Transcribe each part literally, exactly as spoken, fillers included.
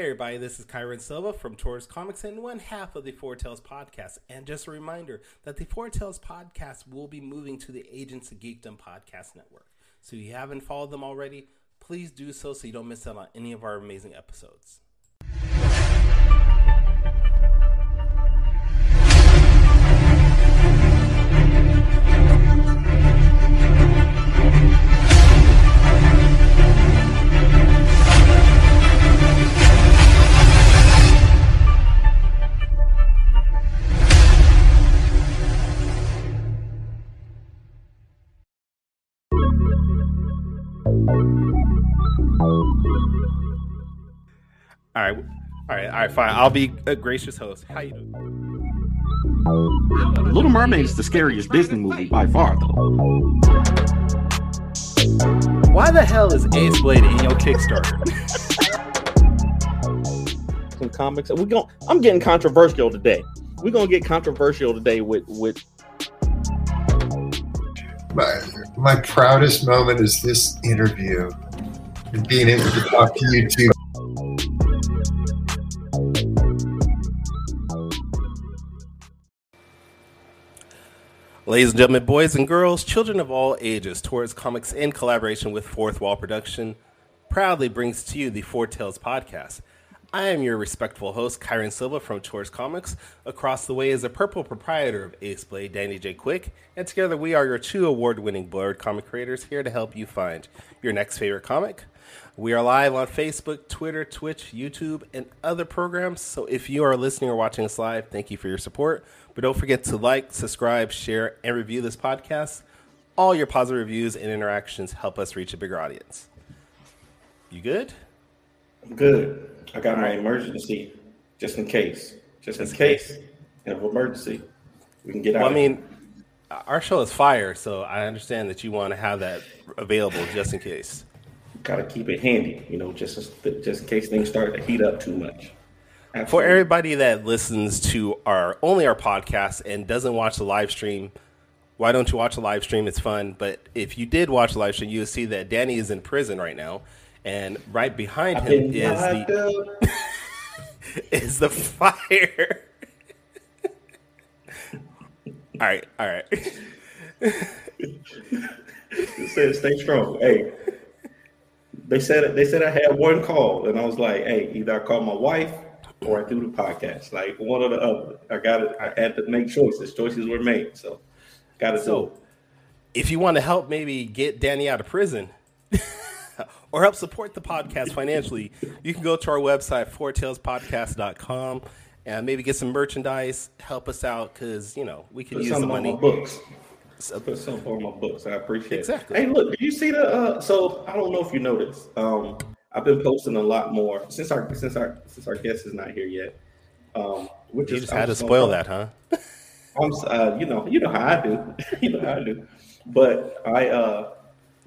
Hey everybody, this is Kyrun Silva from Taurus Comics and one half of the four Tales Podcast. And just a reminder that the four Tales Podcast will be moving to the Agents of Geekdom Podcast Network. So if you haven't followed them already, please do so so you don't miss out on any of our amazing episodes. All right, all right, all right, fine. I'll be a gracious host. How you doing? Little Mermaid is the scariest Disney movie by far, though. Why the hell is Ace Blade in your Kickstarter? Some comics. We going I'm getting controversial today. We're gonna get controversial today with with. My my proudest moment is this interview and being able to talk to you two. Ladies and gentlemen, boys and girls, children of all ages, Taurus Comics, in collaboration with Fourth Wall Production, proudly brings to you the Four Tales Podcast. I am your respectful host, Kyrun Silva from Taurus Comics. Across the way is the purple proprietor of Ace Blade, Danny J. Quick, and together we are your two award-winning blurred comic creators here to help you find your next favorite comic. We are live on Facebook, Twitter, Twitch, YouTube, and other programs, so if you are listening or watching us live, thank you for your support. But don't forget to like, subscribe, share, and review this podcast. All your positive reviews and interactions help us reach a bigger audience. You good? I'm good. I got my emergency, just in case. Just, just in case. In an emergency, we can get well, out. I mean, our show is fire, so I understand that you want to have that available just in case. Got to keep it handy, you know, just, just in case things start to heat up too much. Absolutely. For everybody that listens to our only our podcast and doesn't watch the live stream, why don't you watch the live stream? It's fun. But if you did watch the live stream, you'll see that Danny is in prison right now, and right behind I've him is the is the fire. all right, all right. It says stay strong. Hey, they said they said I had one call, and I was like, hey, either I call my wife or I do the podcast, like one or the other. I got it. I had to make choices. Choices were made, so got to so, do. If you want to help, maybe get Danny out of prison, or help support the podcast financially, you can go to our website four tales podcast dot com and maybe get some merchandise. Help us out because you know we can Put use some the money. On my books. So, Put some on my books. I appreciate exactly. it. Hey, look, do you see the? Uh, so I don't know if you noticed. Um, I've been posting a lot more since our since our since our guest is not here yet. Um, which you is, just had I'm to spoil so, that, huh? I'm, uh, you know, you know how I do, you know how I do. But I, uh,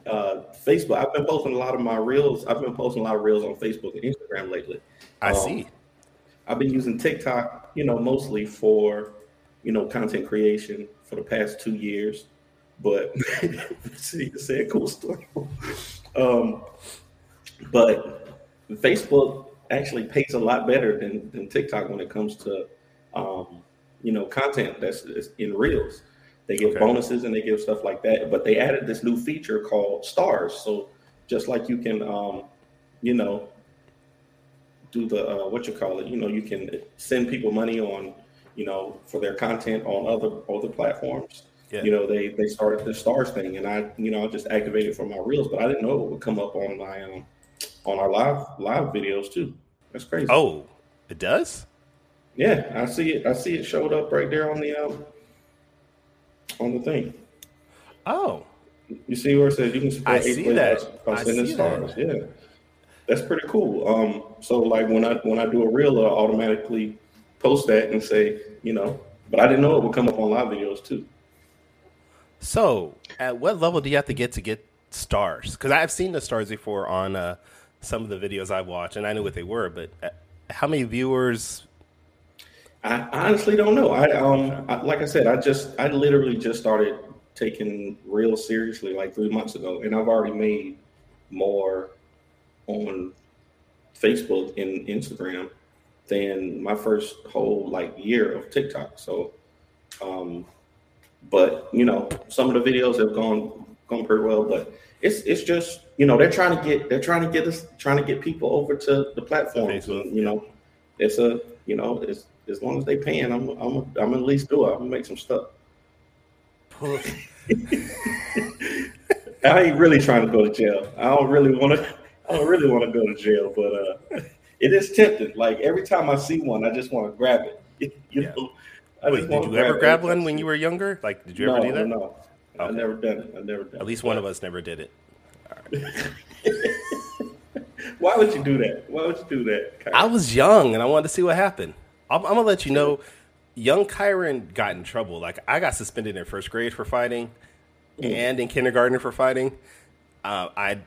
uh, Facebook. I've been posting a lot of my reels. I've been posting a lot of reels on Facebook and Instagram lately. I um, see. I've been using TikTok, you know, mostly for, you know, content creation for the past two years. But see, it's a cool story. um. But Facebook actually pays a lot better than, than TikTok when it comes to, um, you know, content that's in Reels. They give okay. bonuses and they give stuff like that. But they added this new feature called Stars. So just like you can, um, you know, do the uh, what you call it, you know, you can send people money on, you know, for their content on other other platforms. Yeah. You know, they they started the Stars thing, and I, you know, I just activated for my Reels, but I didn't know it would come up on my um. on our live live videos too. That's crazy. Oh, it does? Yeah, I see it. I see it showed up right there on the um, on the thing. Oh, you see where it says you can support. I see that. By, by I sending see stars. That. Yeah, that's pretty cool. Um, so like when I when I do a reel, I automatically post that and say, you know, but I didn't know it would come up on live videos too. So, at what level do you have to get to get stars? Because I've seen the stars before on. Uh, some of the videos I watched, and I knew what they were, but how many viewers? I honestly don't know. I, um, I, like I said, I just, I literally just started taking Reels seriously like three months ago, and I've already made more on Facebook and Instagram than my first whole like year of TikTok. So, um, but you know, some of the videos have gone gone pretty well. But it's it's just you know they're trying to get they're trying to get us trying to get people over to the platforms. And, you know, it's a you know it's as long as they paying, I'm I'm I'm gonna at least do it. I'm gonna make some stuff. I ain't really trying to go to jail. I don't really want to. I don't really want to go to jail, but uh, it is tempting. Like every time I see one, I just want to grab it. You yeah. know, I Wait, did you grab ever grab one when you were younger? Like, did you no, ever do that? No, no. Okay. I never done it. I never done. At least it. one of us never did it. All right. Why would you do that? Why would you do that? Kyrun? I was young and I wanted to see what happened. I'm, I'm gonna let you know. Young Kyrun got in trouble. Like I got suspended in first grade for fighting, mm. and in kindergarten for fighting. Uh, I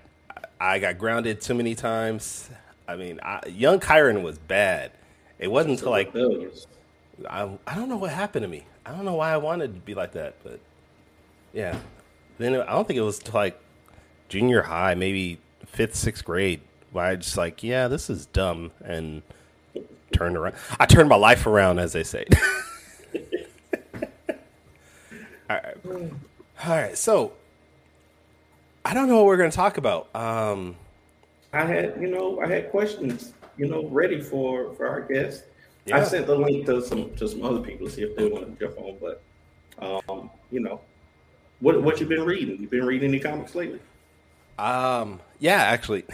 I got grounded too many times. I mean, I, young Kyrun was bad. It wasn't until like I I don't know what happened to me. I don't know why I wanted to be like that, but yeah. Then I don't think it was like junior high, maybe fifth, sixth grade. Where I just like, yeah, this is dumb, and turned around. I turned my life around, as they say. All right. All right. So I don't know what we're going to talk about. Um, I had, you know, I had questions, you know, ready for, for our guests. Yeah. I sent the link to some to some other people to see if they want to jump on. But, um, you know, what what you been reading? You been reading any comics lately? Um. Yeah, actually.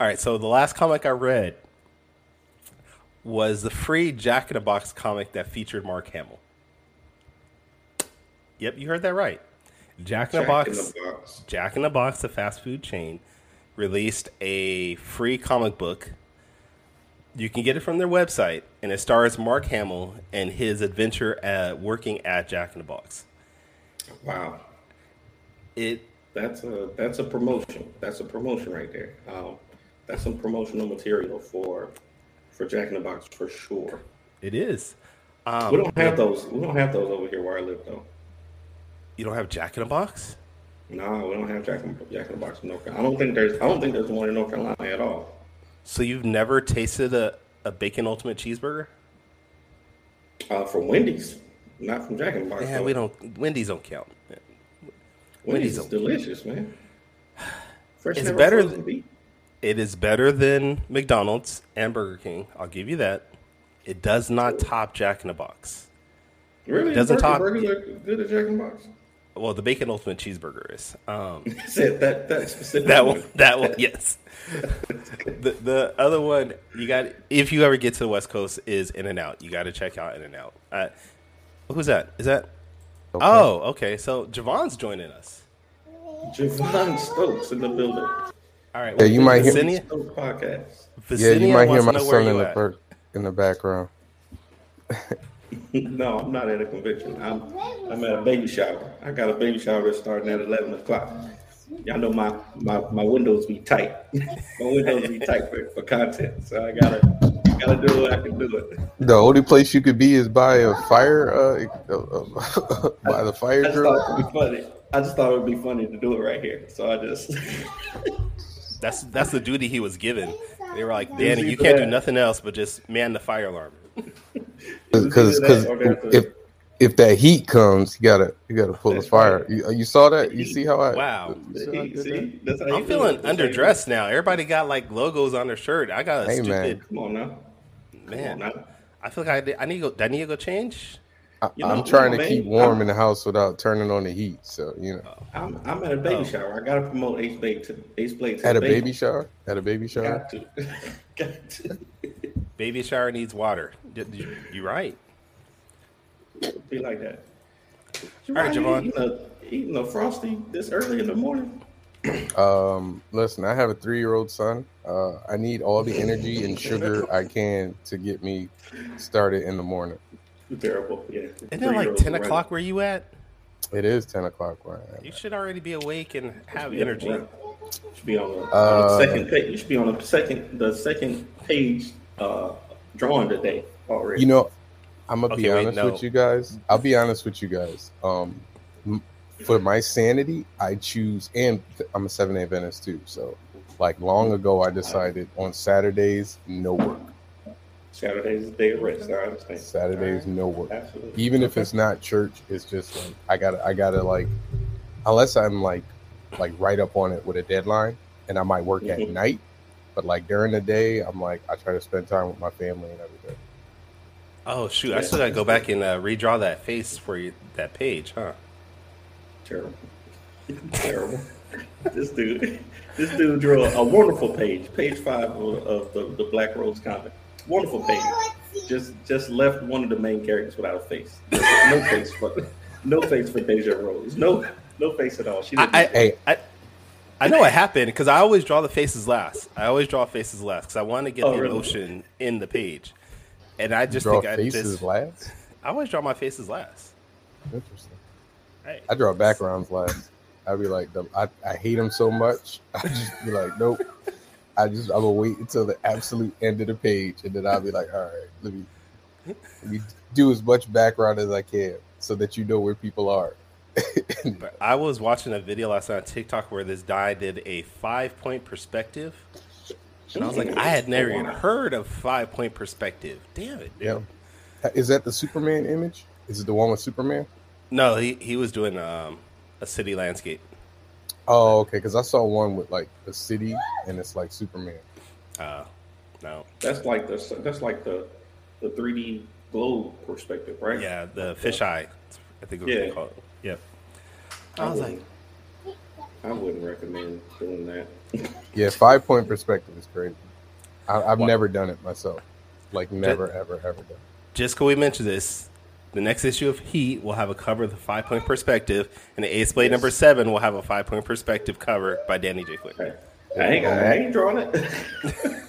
All right, so the last comic I read was the free Jack in the Box comic that featured Mark Hamill. Yep, you heard that right. Jack in the Box, Jack in the Box, the fast food chain, released a free comic book. You can get it from their website, and it stars Mark Hamill and his adventure at working at Jack in the Box. Wow, it that's a that's a promotion. That's a promotion right there. Um, That's some promotional material for for Jack in the Box for sure. It is. Um, we don't have those. We don't have those over here where I live though. You don't have Jack in the Box? No, we don't have Jack in, Jack in the Box in North Carolina. I don't think there's. I don't think there's one in North Carolina at all. So you've never tasted a, a bacon ultimate cheeseburger? Uh, from Wendy's, not from Jack in the Box. Yeah, we don't. Wendy's don't count. Man. Wendy's, Wendy's is delicious, count. man. Fresh it's better than beef. It is better than McDonald's and Burger King. I'll give you that. It does not top Jack in the Box. Really? It doesn't Burger, top. Burgers are good at Jack in the Box? Well, the Bacon Ultimate Cheeseburger is. Um, that that specific that one. one. That one, yes. the the other one you got. If you ever get to the West Coast, is In-N-Out. You got to check out In-N-Out. Uh, who's that? Is that? Okay. Oh, okay. So Javon's joining us. Javon Stokes in the building. All right. Well, yeah, you might Vicinia, hear podcast. Yeah, you might hear my son in the per- in the background. No, I'm not at a convention. I'm I'm at a baby shower. I got a baby shower starting at eleven o'clock. Y'all know my, my, my windows be tight. My windows be tight for, for content. So I gotta gotta do what I can do it. The only place you could be is by a fire uh, uh, by the fire I, drill. I just thought it'd be funny. I just thought it would be funny to do it right here. So I just. That's that's the duty he was given. They were like, Danny, you can't do nothing else but just man the fire alarm. Because if if that heat comes, you gotta you gotta pull the fire. You, you saw that? You see how I? Wow. See, that's how I'm feeling underdressed now. Everybody got like logos on their shirt. I got a hey, stupid. Man. Come on now, man. Come on now. I feel like I, I need to go. I need to go change. I, you know, I'm trying to keep warm I'm, in the house without turning on the heat, so you know. I'm, I'm at a baby oh. shower. I gotta promote Ace Blade to Ace Blade. To at a baby. baby shower? At a baby shower? Got to. Got to. Baby shower needs water. You, you right? Be like that. All right, Javon. Eating a, eating a frosty this early in the morning. Um, listen, I have a three-year-old son. Uh, I need all the energy and sugar I can to get me started in the morning. Terrible. Yeah. Isn't it like ten o'clock right? Where you at? It is ten o'clock where I am. You should already be awake and have you energy. You should be on the uh, second page. You should be on the second the second page uh, drawing today already. You know, I'm gonna okay, be honest wait, no. with you guys. I'll be honest with you guys. Um, for my sanity, I choose, and I'm a seven-day Venice too. So Like, long ago, I decided on Saturdays, no work. Saturdays is a day of rest. I understand. Saturdays, right. No work. Absolutely. Even if it's not church, it's just like I gotta, I gotta like, unless I'm like, like right up on it with a deadline, and I might work mm-hmm. at night, but like during the day, I'm like, I try to spend time with my family and everything. Oh shoot! Yeah. I still gotta go back and uh, redraw that face for you, that page, huh? Terrible, terrible. This dude, this dude drew a wonderful page, page five of, of the, the Black Rose comic. Wonderful page. Just just left one of the main characters without a face. No face for no face for Deja Rose. No no face at all. She I, I, I, I know it happened because I always draw the faces last. I always draw faces last because I want to get oh, the really? emotion in the page. And I just draw think faces I just last. I always draw my faces last. Interesting. Hey. I draw backgrounds last. I'd be like, I I hate them so much. I just be like, nope. I just, I'm gonna wait until the absolute end of the page, and then I'll be like, all right, let me, let me do as much background as I can so that you know where people are. But I was watching a video last night on TikTok where this guy did a five point perspective, and I was like, I had never even heard of five point perspective. Damn it, dude. Yeah. Is that the Superman image? Is it the one with Superman? No, he, he was doing um, a city landscape. Oh, okay, because I saw one with like a city, and it's like Superman. Uh, no, that's like the that's like the the three D globe perspective, right? Yeah, the fisheye. I think what yeah. they call it. Yeah. I, I was like, I wouldn't recommend doing that. Yeah, five point perspective is crazy. I, I've what? never done it myself, like never, just, ever, ever done. It. Just can we mention this? The next issue of Heat will have a cover with a five-point perspective, and the Ace Blade yes. number seven will have a five-point perspective cover by Danny J. Quick. Hey, I ain't, I ain't drawing it.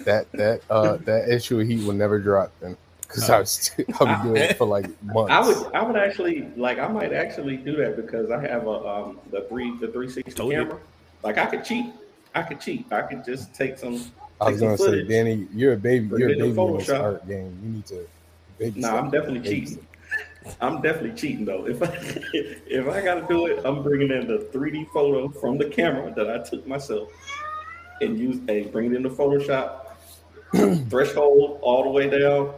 that that uh, that issue of Heat will never drop then, because I've been doing it for like months. I would I would actually like I might actually do that because I have a um the three the three sixty camera. You. Like I could cheat, I could cheat, I could just take some. Take I was gonna say, Danny, you're a baby, you're a baby in this art game. You need to. Baby nah, I'm definitely baby cheating. Stuff. I'm definitely cheating though. If I if I gotta do it, I'm bringing in the three D photo from the camera that I took myself and use a bring it into Photoshop threshold all the way down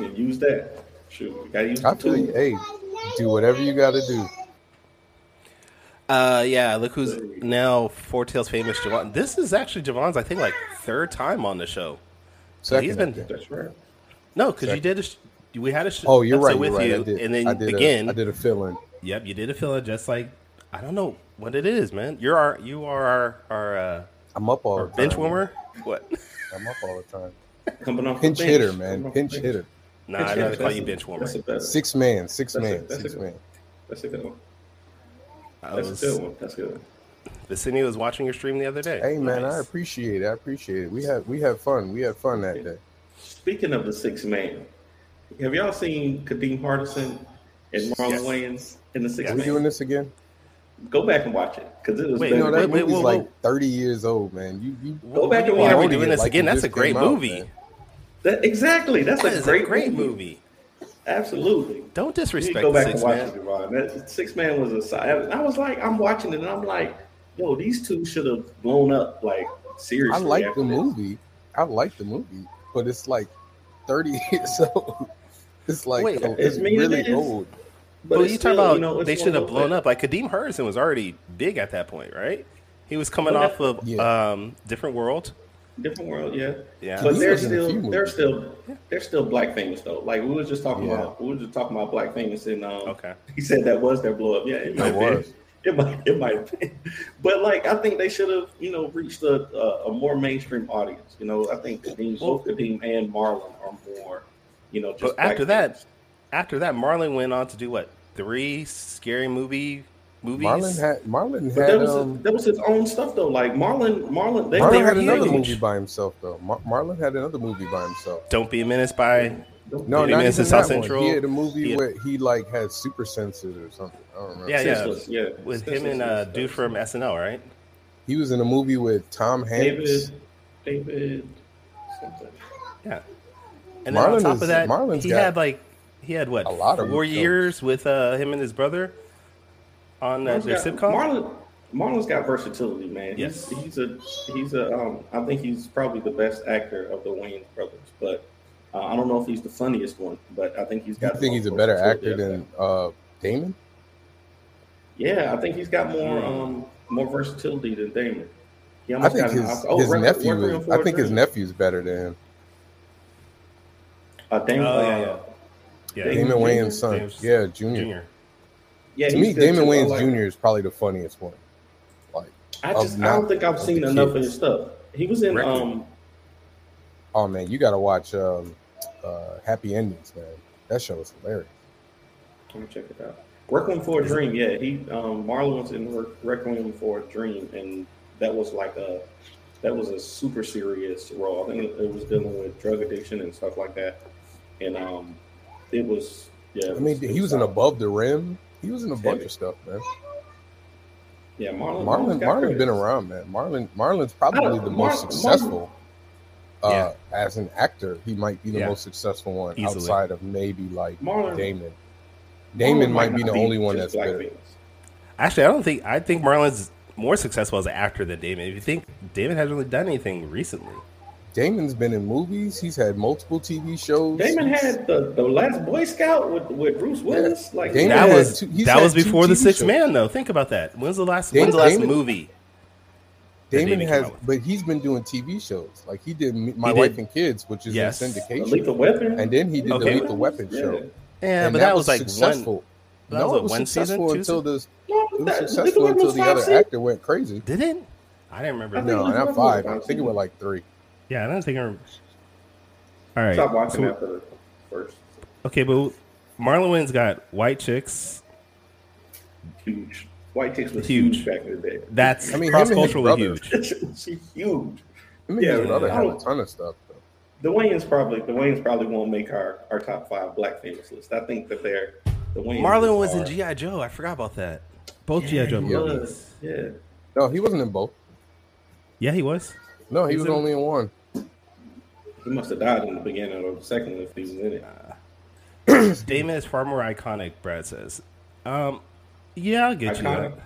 and use that. Shoot, you gotta use. I feel you. Hey, do whatever you gotta do. Uh, yeah. Look who's now Four Tales famous, Javon. This is actually Javon's, I think, like third time on the show. So he's been. That's right. No, because you did. A, We had a sh- oh, you're right, with you're you, right. Did, and then I again, a, I did a fill-in. Yep, you did a fill-in. Just like I don't know what it is, man. You're our, you are our, our uh, I'm up all our the bench time. Bench warmer. What? I'm up all the time. Coming off pinch the bench. hitter, man. Pinch hitter. Nah, pinch I never call you bench warmer. Six man, six that's man, a, that's six a man. That's a good one. That's was, a good one. That's good. Vicini was watching your stream the other day. Hey man, nice. I appreciate it. I appreciate it. We had we had fun. We had fun that day. Speaking of the six man. Have y'all seen Kadeem Hardison and Marlon yes. Wayans in The Sixth Man? Are we doing this again? Go back and watch it because it was. Wait, no, that wait, movie's wait, wait, like wait. thirty years old, man. You, you go back and watch. Are we doing this like again? That's a great movie. Out, that exactly. That's that a, great a great movie. movie. Absolutely. Don't disrespect. You go back Sixth and watch man. it, That Sixth Man was a side. I was like, I'm watching it, and I'm like, yo, these two should have blown up. Like seriously. I like the this. movie. I like the movie, but it's like thirty years old. It's like Wait, oh, it's really it is, old. But well, you talk about you know, they should have blown things. up. Like Kadeem Hardison was already big at that point, right? He was coming well, off that, of yeah. um, Different World. Different World, yeah, yeah. But they're still, they're still, they're still black famous though. Like we were just talking yeah. about, we were just talking about black famous, and um, okay, he said that was their blow up. Yeah, it might have it might, it might have been. But like, I think they should have, you know, reached a, a, a more mainstream audience. You know, I think Kadeem, both Kadeem and Marlon are more. You know, just but after that, things. after that, Marlon went on to do what? Three Scary Movie movies. Marlon had Marlon had that was, um, that was his own stuff though. Like Marlon, Marlon, they, Marlon they had another huge. movie by himself though. Mar- Marlon had another movie by himself. Don't be menaced by. No, not even that one. He had a movie he had, where he like had super senses or something. I don't remember. Yeah, yeah, was, yeah. With him and uh, dude from S N L, right? He was in a movie with Tom Hanks. David, David, something. Yeah. And then Marlon on top is, of that, Marlon's he had like he had what a lot of four years films. with uh, him and his brother on uh, their got, sitcom. Marlon, Marlon's got versatility, man. Yes. He's, he's a he's a um, I think he's probably the best actor of the Wayans brothers, but uh, I don't know if he's the funniest one, but I think he's got. You think he's a better actor than uh, Damon? Yeah, I think he's got more um, more versatility than Damon. He I think got his, an, oh, his record, nephew. Is, I think his nephew's better than him. Uh, Damon, uh, yeah, yeah. Yeah, Damon, Damon Wayans' son. James, yeah, Junior. Junior. Yeah, to me, Damon Wayans like, Junior is probably the funniest one. Like, I just I don't think I've seen enough of his stuff. He was in. Um, oh man, you gotta watch um, uh, Happy Endings, man. That show is hilarious. Let me check it out. Requiem for a Dream, yeah. He um, Marlon was in Requiem for a Dream, and that was like a that was a super serious role. I think it, it was dealing with drug addiction and stuff like that, and um, it was yeah. It I mean, was, he was in Above the Rim. He was in a bunch of stuff, man. Yeah, Marlon. Marlon, Marlon's been around, man. Marlon, Marlon's probably the most successful uh, as an actor. He might be the most successful one outside of maybe like Damon. Damon might be the only one that's good. Actually, I don't think. I think Marlon's more successful as an actor than Damon. If you think Damon hasn't really done anything recently. Damon's been in movies. He's had multiple T V shows. Damon had the, the Last Boy Scout with, with Bruce Willis. Yeah. Like Damon that was two, that was before the Sixth Man, though. Think about that. When's the last? Damon, when's the last Damon, movie? Damon, Damon has, but he's been doing T V shows. Like he did My he Wife did, and Kids, which is yes. in syndication. The Lethal Weapon, and then he did okay. the Lethal Weapon yeah. show. Yeah, and but that, that was, was like successful. One. That no, was it was one successful season, until the no, it was that, successful until the other actor went crazy. Did it? I didn't remember. No, not five. I think it was like three. Yeah, I don't think I'm. All right. Stop watching so, after the first. Okay, but Marlon Wayans got White Chicks. Huge. White Chicks was huge, huge back in the day. That's I mean, cross-culturally huge. It's huge. I mean, yeah, his brother had a ton of stuff. Though. The Wayans probably, the Wayans probably won't make our, our top five black famous list. I think that they're the Wayans. Marlon was are, in G I. Joe. I forgot about that. Both yeah, G I. Joe movies. Yeah. No, he wasn't in both. Yeah, he was. No, he, he was, was in, only in one. He must have died in the beginning or the second if he was in it. Uh, Damon is far more iconic, Brad says. Um, yeah, I'll get iconic. You that.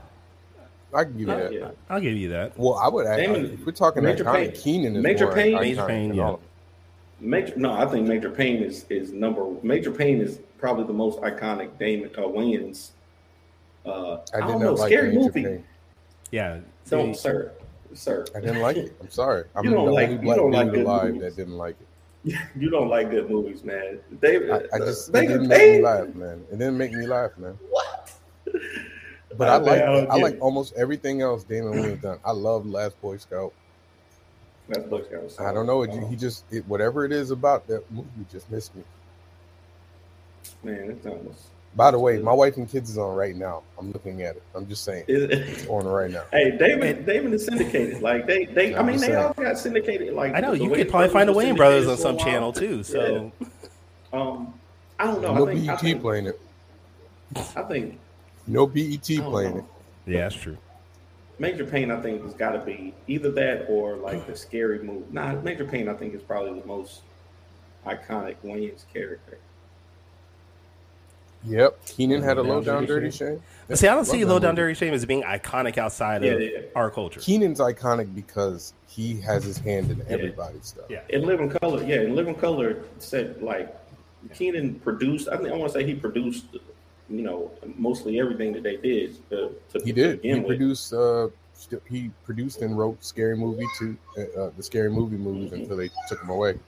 I can give you that. Yeah. I'll give you that. Well, I would add, Damon, if we're talking Major iconic, Payne. Keenan is Major Payne? Major Payne, yeah. Major, no, I think Major Payne is, is number one. Major Payne is probably the most iconic Damon uh, Wayans. Uh, I, I don't know, like Scary Movie. Payne. Yeah. Don't, sir. Sir, I didn't like it. I'm sorry. I'm you don't the like, only black you don't like good alive movies. That didn't like it. You don't like good movies, man. They, I, I just they, it didn't they, make me laugh, man. It didn't make me laugh, man. What? But I like I, I like it. Almost everything else Damon Wayans done. I love Last Boy Scout. Last Boy Scout. So I don't know. It, he just it, whatever it is about that movie just missed me. Man, it's almost. By the way, My Wife and Kids is on right now. I'm looking at it. I'm just saying it? It's on right now. Hey, Damon, Damon is syndicated. Like they, they. I mean, they all got syndicated. Like I know you could probably find the Wayans Brothers on some channel too. So, yeah. um, I don't know. No I think, B E T I think, playing it. I think no B E T playing it. Yeah, that's true. Major Payne, I think, has got to be either that or like the Scary Movie. Nah, Major Payne, I think, is probably the most iconic Wayans character. Yep, Keenan had a low down dirty shame. But see, I don't see low down dirty shame as being iconic outside yeah, of yeah. our culture. Keenan's iconic because he has his hand in everybody's yeah. stuff. Yeah, In Living Color, yeah, In Living Color said like Keenan produced. I think I want to say he produced, you know, mostly everything that they did. To, to he did. He with. produced. Uh, st- he produced and wrote Scary Movie too. Uh, the Scary Movie movies mm-hmm. until they took him away.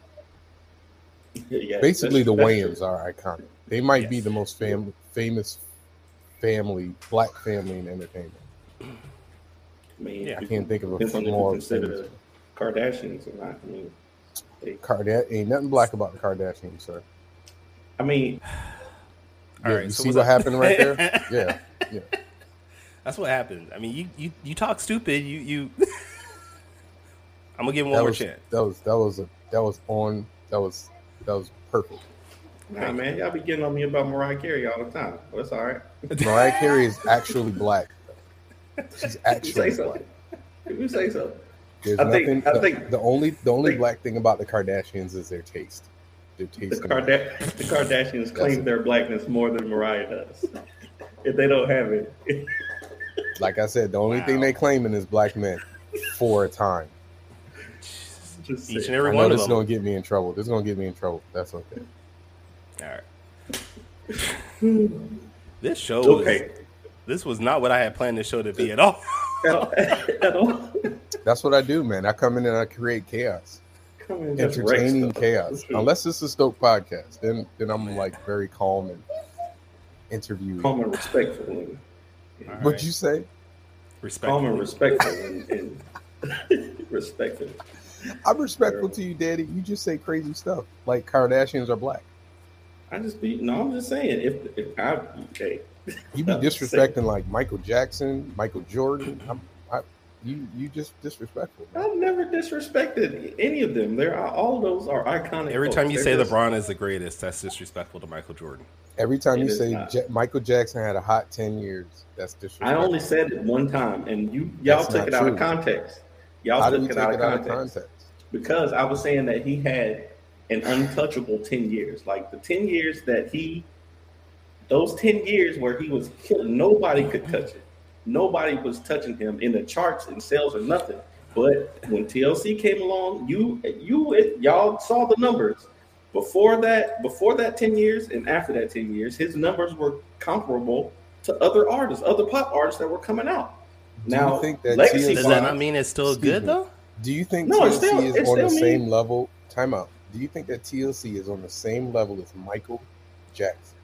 Yeah, basically, the Wayans are iconic. They might yes. be the most fam- famous family, black family in entertainment. I mean, yeah. I can't think of a more considered Kardashians or not. I mean, they, Card- ain't nothing black about the Kardashians, sir. I mean, all yeah, right. You so see what I- happened right there? yeah, yeah. That's what happened. I mean, you you, you talk stupid. You you. I'm gonna give him one that more was, chance. That was that was a, that was on that was that was perfect. Nah, man, y'all be getting on me about Mariah Carey all the time. Well, that's all right. Mariah Carey is actually black. She's actually so. black. If you say so. There's I nothing, think. I the, think the only the only think, black thing about the Kardashians is their taste. Their taste. The, Karda- the Kardashians claim it. Their blackness more than Mariah does. If they don't have it, Like I said, the only wow. thing they claiming is black men for a time. Just Each and every I know one this of them. This is gonna get me in trouble. This is gonna get me in trouble. That's okay. All right. This show okay. was, this was not what I had planned this show to be at all. At all. That's what I do, man. I come in and I create chaos. In, entertaining chaos. Unless it's a Stoke podcast, then then I'm like very calm and interviewing. Calm and respectful. All What'd right. you say? Respectful. Calm and respectful. and, and respectful. I'm respectful to you, Daddy. You just say crazy stuff like Kardashians are black. I just be no. I'm just saying if if I okay, you be disrespecting like Michael Jackson, Michael Jordan. I'm, I you you just disrespectful. Man. I've never disrespected any of them. There are all those are iconic. Every folks. time you They're say just... LeBron is the greatest, that's disrespectful to Michael Jordan. Every time it you say J- Michael Jackson had a hot ten years, that's disrespectful. I only said it one time, and you y'all that's took it true. out of context. Y'all How took it, take out, it of out of context because I was saying that he had an untouchable ten years. Like the ten years that he, those ten years where he was killing, nobody could touch it. Nobody was touching him in the charts and sales or nothing. But when T L C came along, you, you, it, y'all saw the numbers. Before that, before that ten years and after that ten years, his numbers were comparable to other artists, other pop artists that were coming out. Do now, you think that legacy does that not mean it's still good, though? Do you think no, T L C still, is on the mean, same level? Time out. Do you think that T L C is on the same level as Michael Jackson?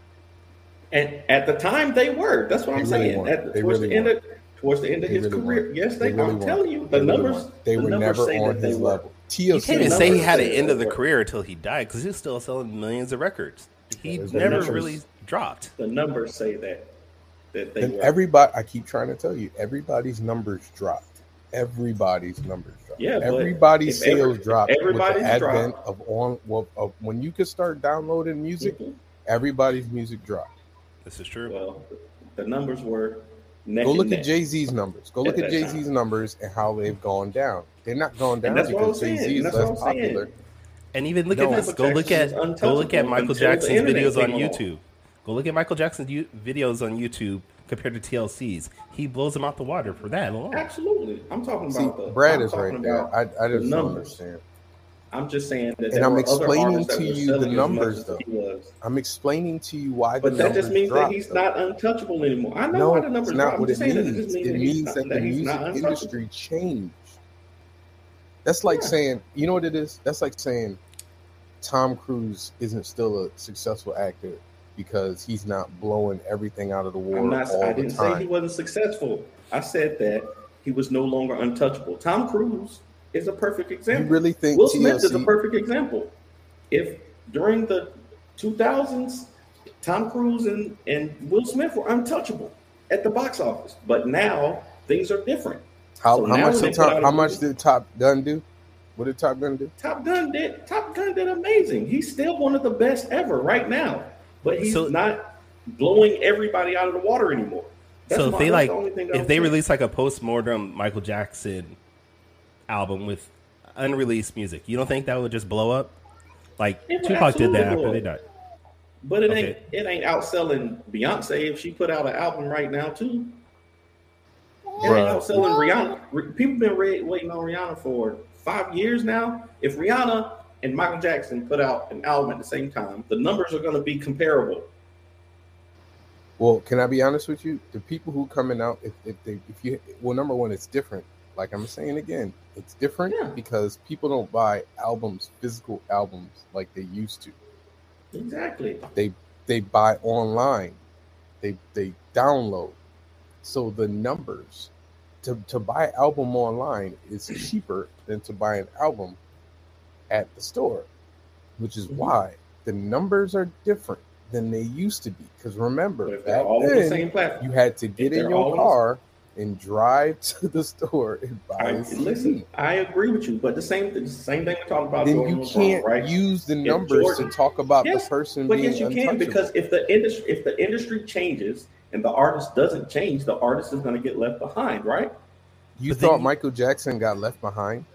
And at the time, they were. That's what they I'm really saying. At the, towards, really the end of, towards the end of they his really career, weren't. yes, they. they really I'm telling you, the they numbers. Really they the were numbers never on his level. T L C. You can't even say he had an end of the career until he died because he was still selling millions of records. He yeah, never numbers, really dropped. The numbers say that. that they and were. everybody, I keep trying to tell you, everybody's numbers dropped. Everybody's numbers dropped. Yeah, everybody's sales every, dropped everybody's with the advent dropped. of on well, of when you could start downloading music. Mm-hmm. Everybody's music dropped. This is true. Well, the numbers were. Neck Go look neck. at Jay-Z's numbers. Go look at, at Jay-Z's time. numbers and how they've gone down. They're not going down because Jay-Z is less popular. And even look no, at this. Go look at go look at Michael Jackson's videos on YouTube. Go look at Michael Jackson's u- videos on YouTube. Compared to T L C's, he blows them out the water for that alone. Absolutely, I'm talking about See, the Brad I'm is right there. I, I just don't understand. I'm just saying that, and I'm explaining to you the numbers, though. I'm explaining to you why, but the that just means dropped, that he's though. not untouchable anymore. I know no, why the numbers dropped. It, it, it means, it means that, that the music industry changed. That's like yeah. saying, you know what it is? That's like saying Tom Cruise isn't still a successful actor. Because he's not blowing everything out of the water. I'm not, all I didn't the time. say he wasn't successful. I said that he was no longer untouchable. Tom Cruise is a perfect example. You really think Will Smith T L C is a perfect example? If during the two thousands, Tom Cruise and, and Will Smith were untouchable at the box office, but now things are different. How, so how much did Top, how much did Top Gun do? What did Top Gun do? Top Gun did Top Gun did amazing. He's still one of the best ever right now. But he's so, not blowing everybody out of the water anymore. That's so if they like, the if I'm they saying. release like a post-mortem Michael Jackson album with unreleased music, you don't think that would just blow up? Like Tupac did that after they died. But it okay. ain't it ain't outselling Beyonce if she put out an album right now too. It Bruh. ain't outselling Rihanna. People been re- waiting on Rihanna for five years now. If Rihanna and Michael Jackson put out an album at the same time, the numbers are going to be comparable. Well, can I be honest with you? The people who coming out, if, if they, if you, well, number one, it's different. Like I'm saying again, it's different yeah. because people don't buy albums, physical albums, like they used to. Exactly. They they buy online. They they download. So the numbers to to buy an album online is cheaper than to buy an album at the store, which is mm-hmm. why the numbers are different than they used to be. Because remember, back then, the same platform, you had to get in your always... car and drive to the store and buy. I, listen, I agree with you, but the same the same thing we're talking about. Then you can't wrong, right? use the numbers Jordan, to talk about yes, the person. But being yes, you can because if the industry if the industry changes and the artist doesn't change, the artist is going to get left behind, right? You but thought then, Michael Jackson got left behind?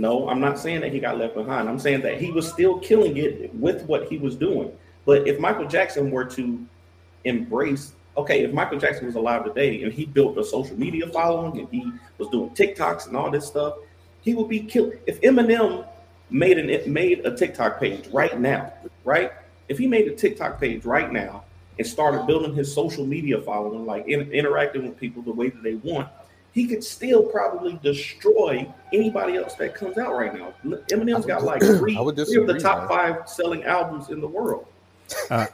No, I'm not saying that he got left behind. I'm saying that he was still killing it with what he was doing. But if Michael Jackson were to embrace okay, if Michael Jackson was alive today and he built a social media following and he was doing TikToks and all this stuff, he would be killed. If Eminem made an made a TikTok page right now, right? If he made a TikTok page right now and started building his social media following, like in, interacting with people the way that they want, he could still probably destroy anybody else that comes out right now. Eminem's got like three, disagree, three of the top man. five selling albums in the world. Uh,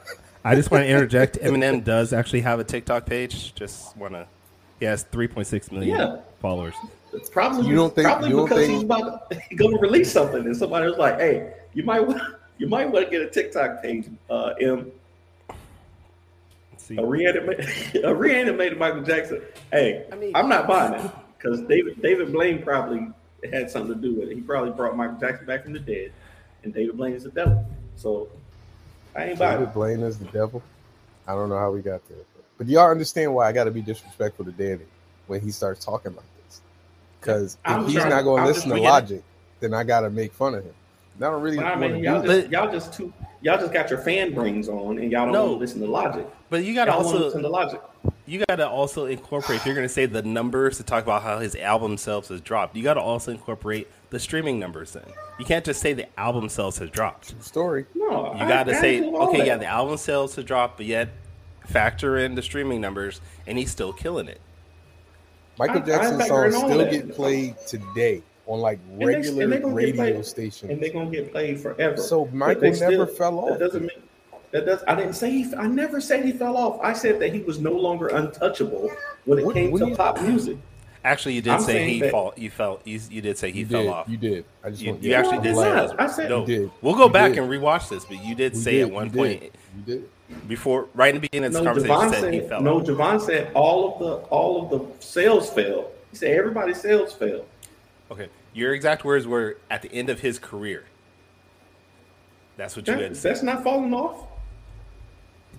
I just want to interject. Eminem does actually have a TikTok page. Just want to. He has three point six million yeah. followers. It's probably you don't think, probably you don't because think... he's about to, going to release something, and somebody was like, "Hey, you might want you might want to get a TikTok page, uh, M." A reanimated, a reanimated Michael Jackson. Hey, I mean, I'm not buying it because David David Blaine probably had something to do with it. He probably brought Michael Jackson back from the dead, and David Blaine is the devil. So I ain't buying it. David Blaine is the devil. I don't know how we got there, but do y'all understand why I got to be disrespectful to Danny when he starts talking like this? Because if he's not going to listen to logic, then I got to make fun of him. I don't really. I mean, y'all just, y'all just too. Y'all just got your fan brains on, and y'all don't no, listen to logic. But you got to also listen to logic. You got to also incorporate. If you're going to say the numbers to talk about how his album sales has dropped, you got to also incorporate the streaming numbers in. You can't just say the album sales has dropped. True story. No, you got to say okay, that. yeah, the album sales have dropped, but yet factor in the streaming numbers, and he's still killing it. Michael Jackson's songs still that. get played today. On like regular and they, and radio stations, and they're gonna get played forever. So Michael never still, fell off. That doesn't mean that does. I didn't say he. I never said he fell off. I said that he was no longer untouchable when it what, came what to pop you, music. Actually, you did I'm say he fall. You fell. You, you did say he you fell did, off. You did. I just you, want you to actually did say that. I said no. Did. We'll go back and rewatch this, but you did we say did, at one you point did. you did. Before right in the beginning of the no, conversation Javon said, said he fell no, off. No, Javon said all of the all of the sales fell. He said everybody's sales fell. Okay, your exact words were at the end of his career. That's what that, you had. That's not falling off.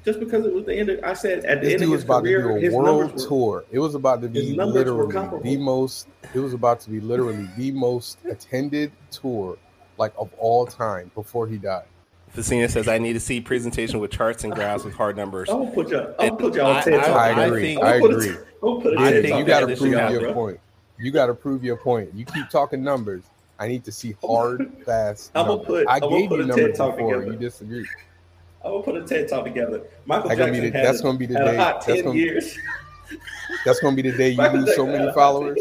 Just because it was the end of, I said at the this end of his career, his numbers were. Tour. It was about to be literally the most. It was about to be literally the most attended tour, like of all time, before he died. Facina says, "I need to see presentation with charts and graphs with hard numbers." I'll put y'all. I'll put y'all. I, I, I, I agree. I agree. I think you got to prove your point. You got to prove your point. You keep talking numbers. I need to see hard, fast numbers. Put, I gave you numbers before. You disagree. I'm going to put a TED Talk together. Michael Jackson gonna the, that's going to be the day. That's going to be the day you Michael lose Jackson so many followers.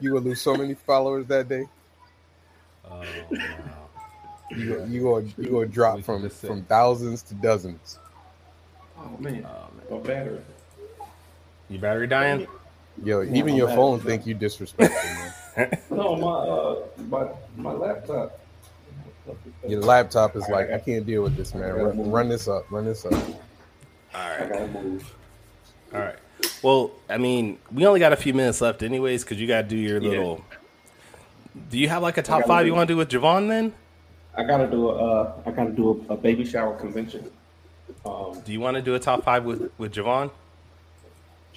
You will lose so many followers that day. Oh, wow. You you going you going to drop from, from thousands to dozens. Oh man, oh, man. My battery. Your battery dying? Yo, yeah, even your phone think you disrespectful, man. No, my, uh, my my laptop. Your laptop is like, I can't deal with this, man. Run, run this up. Run this up. All right. I gotta move. All right. Well, I mean, we only got a few minutes left anyways, because you got to do your little... Yeah. Do you have like a top five you want to do with Javon then? I got to do, uh, I gotta do a, a baby shower convention. Um, do you want to do a top five with, with Javon?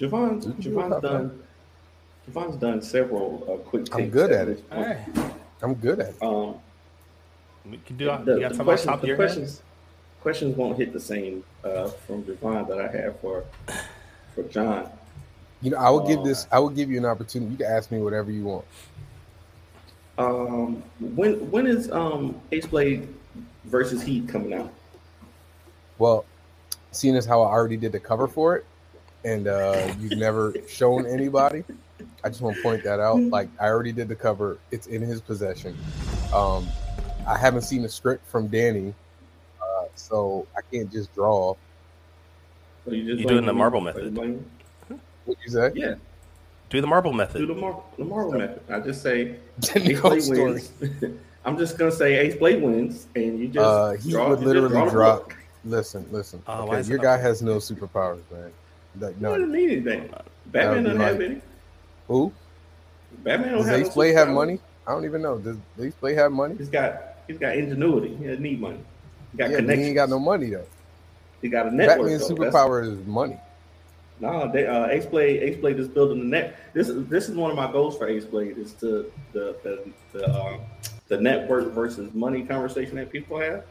Javon's Javon's done. Javon's done several uh, quick takes. I'm good at it. All right. I'm good at it. Um, we can do. The, you the questions, the questions, questions won't hit the same uh, from Javon that I have for for John. You know, I will uh, give this. I will give you an opportunity. You can ask me whatever you want. Um, when when is um Ace Blade versus Heat coming out? Well, seeing as how I already did the cover for it. And uh, you've never shown anybody. I just want to point that out. Like, I already did the cover. It's in his possession. Um, I haven't seen the script from Danny, uh, so I can't just draw. So you just You're doing the marble method. What you say? Yeah. Do the marble method. Do the, mar- the marble method. I just say Ace Blade wins. I'm just going to say Ace Blade wins, and you just uh, He draw, would literally draw drop. Listen, listen. Uh, okay, your guy has no superpowers, man. Like, no. He doesn't need anything. Batman doesn't have any. Who? Batman don't have any. Does Ace Blade have money? I don't even know. Does Ace Blade have money? He's got he's got ingenuity. He doesn't need money. He got yeah, connections. He ain't got no money though. He got a network. Batman's though. superpower That's... is money. No, they, uh, Ace Blade. Ace Blade is building the net. This is this is one of my goals for Ace Blade is to the the the, um, the network versus money conversation that people have.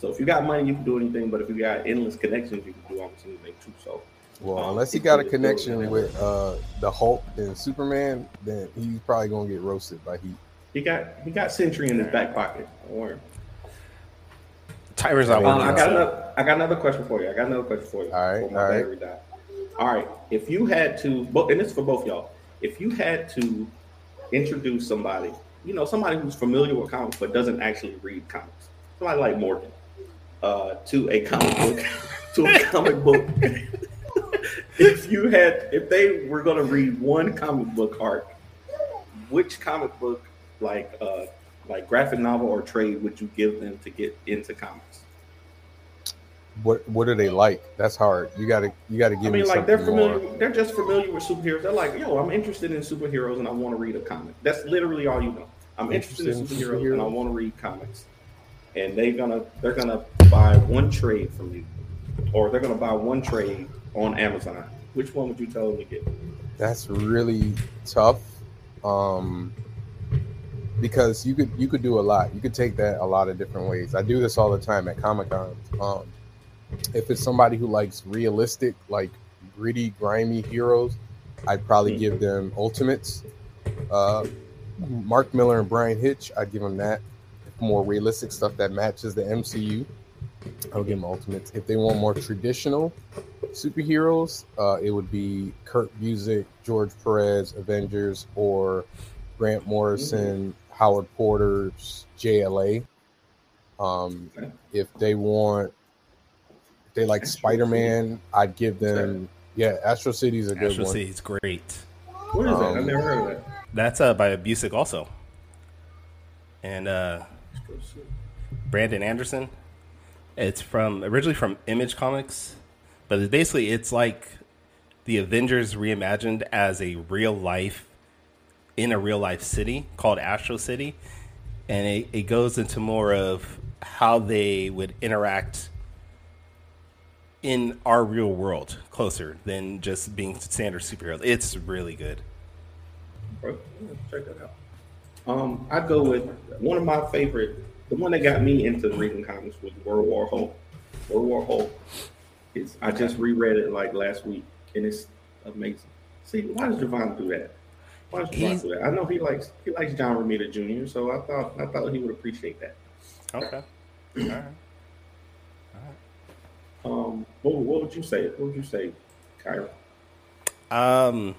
So if you got money, you can do anything. But if you got endless connections, you can do almost anything too. So. Well, unless he got a connection with uh, the Hulk and Superman, then he's probably gonna get roasted by Heat. He got he got Sentry in his back pocket. Don't worry. Tyra's not um, I got another, I got another question for you. I got another question for you. All right, all right. Died. All right. If you had to, and this is for both y'all, if you had to introduce somebody, you know, somebody who's familiar with comics but doesn't actually read comics, somebody like Morgan, uh, to a comic book, to a comic book. If you had, if they were going to read one comic book arc, which comic book, like uh, like graphic novel or trade, would you give them to get into comics? What What are they like? That's hard. You gotta you gotta give. I mean, me like they're familiar. More. They're just familiar with superheroes. They're like, yo, I'm interested in superheroes and I want to read a comic. That's literally all you know. I'm interested, interested in superheroes, superheroes and I want to read comics. And they're gonna they're gonna buy one trade from you, or they're gonna buy one trade on Amazon. Which one would you tell them to get? That's really tough, um, because you could you could do a lot. You could take that a lot of different ways. I do this all the time at Comic-Con. Um, if it's somebody who likes realistic, like gritty, grimy heroes, I'd probably mm-hmm. give them Ultimates. Uh, Mark Miller and Brian Hitch, I'd give them that. More realistic stuff that matches the M C U, I'll give them Ultimates. If they want more traditional superheroes, uh, it would be Kurt Busiek, George Perez, Avengers, or Grant Morrison, mm-hmm. Howard Porter's J L A. Um, okay. If they want, if they like Spider-Man, I'd give them, yeah, Astro City's a good Astro one. Astro City's great. What is um, that? I've never heard of that. That's uh, by Busiek also. And uh, Brandon Anderson. It's from originally from Image Comics, but it's basically it's like the Avengers reimagined as a real life, in a real life city called Astro City, and it, it goes into more of how they would interact in our real world closer than just being standard superheroes. It's really good. Check that out. Um, I'd go with one of my favorite. The one that got me into reading comics was World War Hulk. World War Hulk. It's, I just reread it like last week, and it's amazing. See, why does Javon do that? Why does Javon do that? I know he likes he likes John Romita Junior, so I thought I thought he would appreciate that. Okay. All right. All right. Um, what, what would you say? What would you say, Kyrun? Um,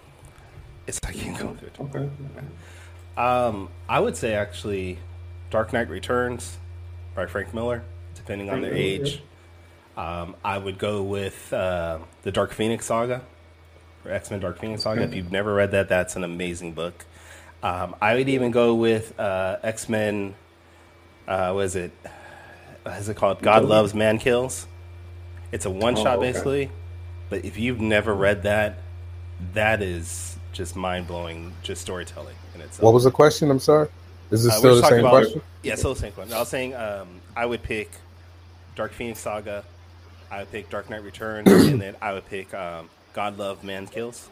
it's I can't go through it. Okay. okay. Um, I would say actually Dark Knight Returns by Frank Miller, depending on their age. Um, I would go with uh, the Dark Phoenix Saga, or X-Men Dark Phoenix Saga. If you've never read that, that's an amazing book. Um, I would even go with uh, X-Men, uh, what is it? What is it called? God Loves, Man Kills. It's a one-shot, oh, okay. basically. But if you've never read that, that is just mind-blowing, just storytelling in itself. What was the question? I'm sorry. Is this uh, still the same about, question? Yeah, still the same question. I was saying um, I would pick Dark Phoenix Saga, I would pick Dark Knight Returns, and then I would pick um, God Love, Man Kills.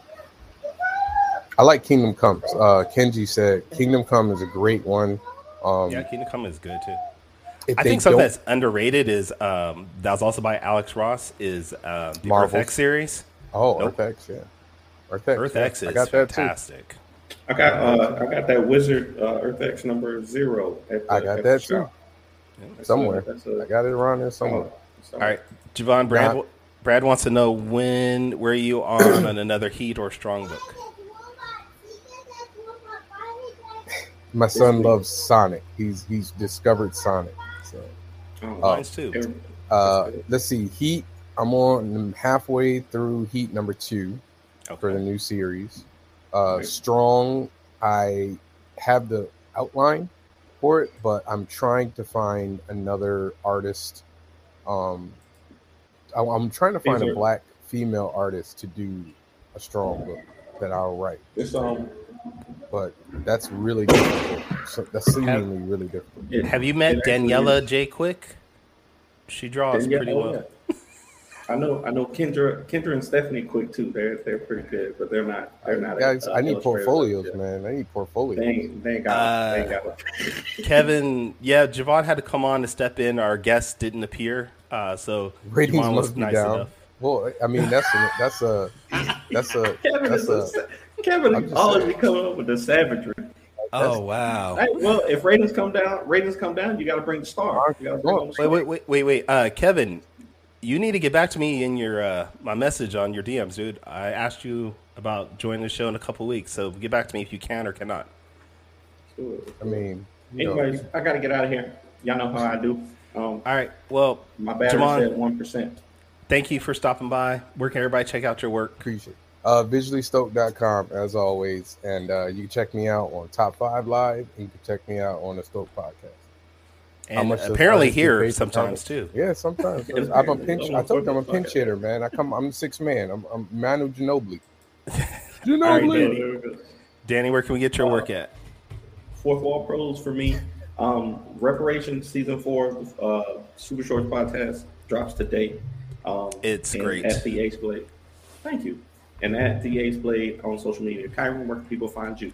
I like Kingdom Come. Uh, Kenji said Kingdom Come is a great one. Um, yeah, Kingdom Come is good, too. I think something that's underrated is, um, that was also by Alex Ross, is uh, the Marvel. Earth X series. Oh, nope. Earth X, yeah. Earth X, Earth X yeah. is I got fantastic. That I got uh, I got that Wizard uh, Earth X number zero. At the, I got at that too. Yeah, somewhere. A, I got it around there somewhere. All right, Javon, Brad, nah. Brad wants to know when were you on, on another Heat or Strong book? My son loves Sonic. He's he's discovered Sonic. So. Oh, uh, mine's too. Uh, let's see, Heat. I'm on I'm halfway through Heat number two. Okay. For the new series. Uh, Strong, I have the outline for it, but I'm trying to find another artist. Um, I, I'm trying to find These a are, black female artist to do a Strong book that I'll write. This, um, but that's really difficult. So that's seemingly have, really difficult. It, have you met Daniela J. Quick? She draws Danielle, pretty well. Yeah. I know, I know. Kendra, Kendra, and Stephanie Quick too. They're they're pretty good, but they're not. They're not. Guys, a, I need portfolios, like man. I need portfolios. Thank, thank God. Thank God. Kevin, yeah, Javon had to come on to step in. Our guest didn't appear, uh, so ratings Javon was nice down. enough. Boy, I mean that's a, that's a that's a Kevin that's is a, a Kevin always coming up with the savagery. Oh wow! Hey, well, if ratings come down, ratings come down. You got to bring the star. Bring the star. Wait, wait, wait, wait, uh, Kevin, you need to get back to me in your uh, my message on your D Ms, dude. I asked you about joining the show in a couple weeks, so get back to me if you can or cannot. I mean, anyways, know. I got to get out of here. Y'all know how I do. Um, All right. Well, my battery's at one percent. Thank you for stopping by. Where can everybody check out your work? Appreciate it. Uh, visually stoked dot com as always, and uh, you can check me out on Top Five Live, and you can check me out on the Stoke Podcast. And apparently here sometimes too. Yeah, sometimes. I'm a pinch. I told you I'm a pinch hitter, man. I come. I'm a six man. I'm, I'm Manu Ginobili. Ginobili. Right, Danny. Danny, where can we get your uh, work at? Fourth Wall Pros for me. Um, Reparations season four. Uh, Super Shorts podcast drops today. Um, it's great at the Ace Blade. Thank you. And at the Ace Blade on social media. Kyrun, where can people find you?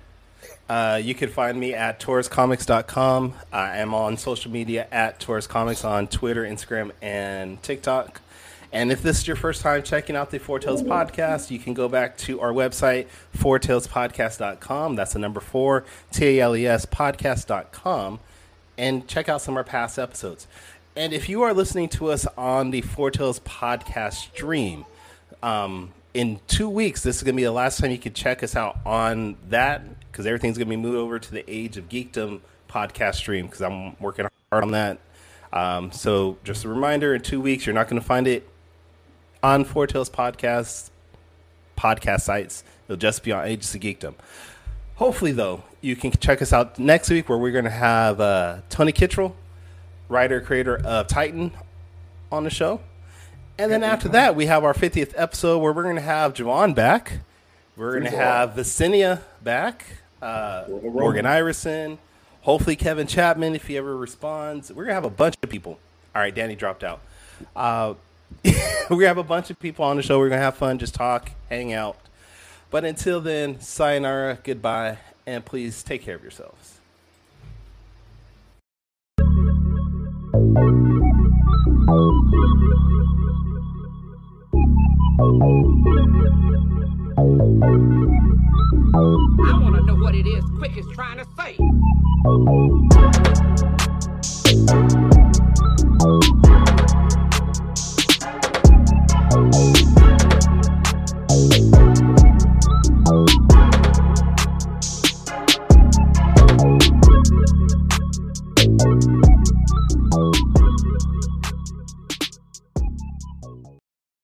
Uh, you can find me at Taurus Comics dot com. I am on social media at Taurus Comics on Twitter, Instagram, and TikTok. And if this is your first time checking out the four Tales Podcast, you can go back to our website, four tales podcast dot com. That's the number four, T A L E S, podcast dot com. And check out some of our past episodes. And if you are listening to us on the four Tales Podcast stream, um... in two weeks, this is going to be the last time you can check us out on that because everything's going to be moved over to the Age of Geekdom podcast stream because I'm working hard on that. Um, so just a reminder, in two weeks, you're not going to find it on four Tales podcast, podcast sites. It'll just be on Age of Geekdom. Hopefully, though, you can check us out next week where we're going to have uh, Tony Kittrell, writer, creator of Titan, on the show. And then after that, we have our fiftieth episode where we're going to have Javon back. We're going to have Visenia back, uh, Morgan Iverson, hopefully Kevin Chapman if he ever responds. We're going to have a bunch of people. All right, Danny dropped out. Uh, we're going to have a bunch of people on the show. We're going to have fun, just talk, hang out. But until then, sayonara, goodbye, and please take care of yourselves. I wanna know what it is Quick is trying to say. Oh,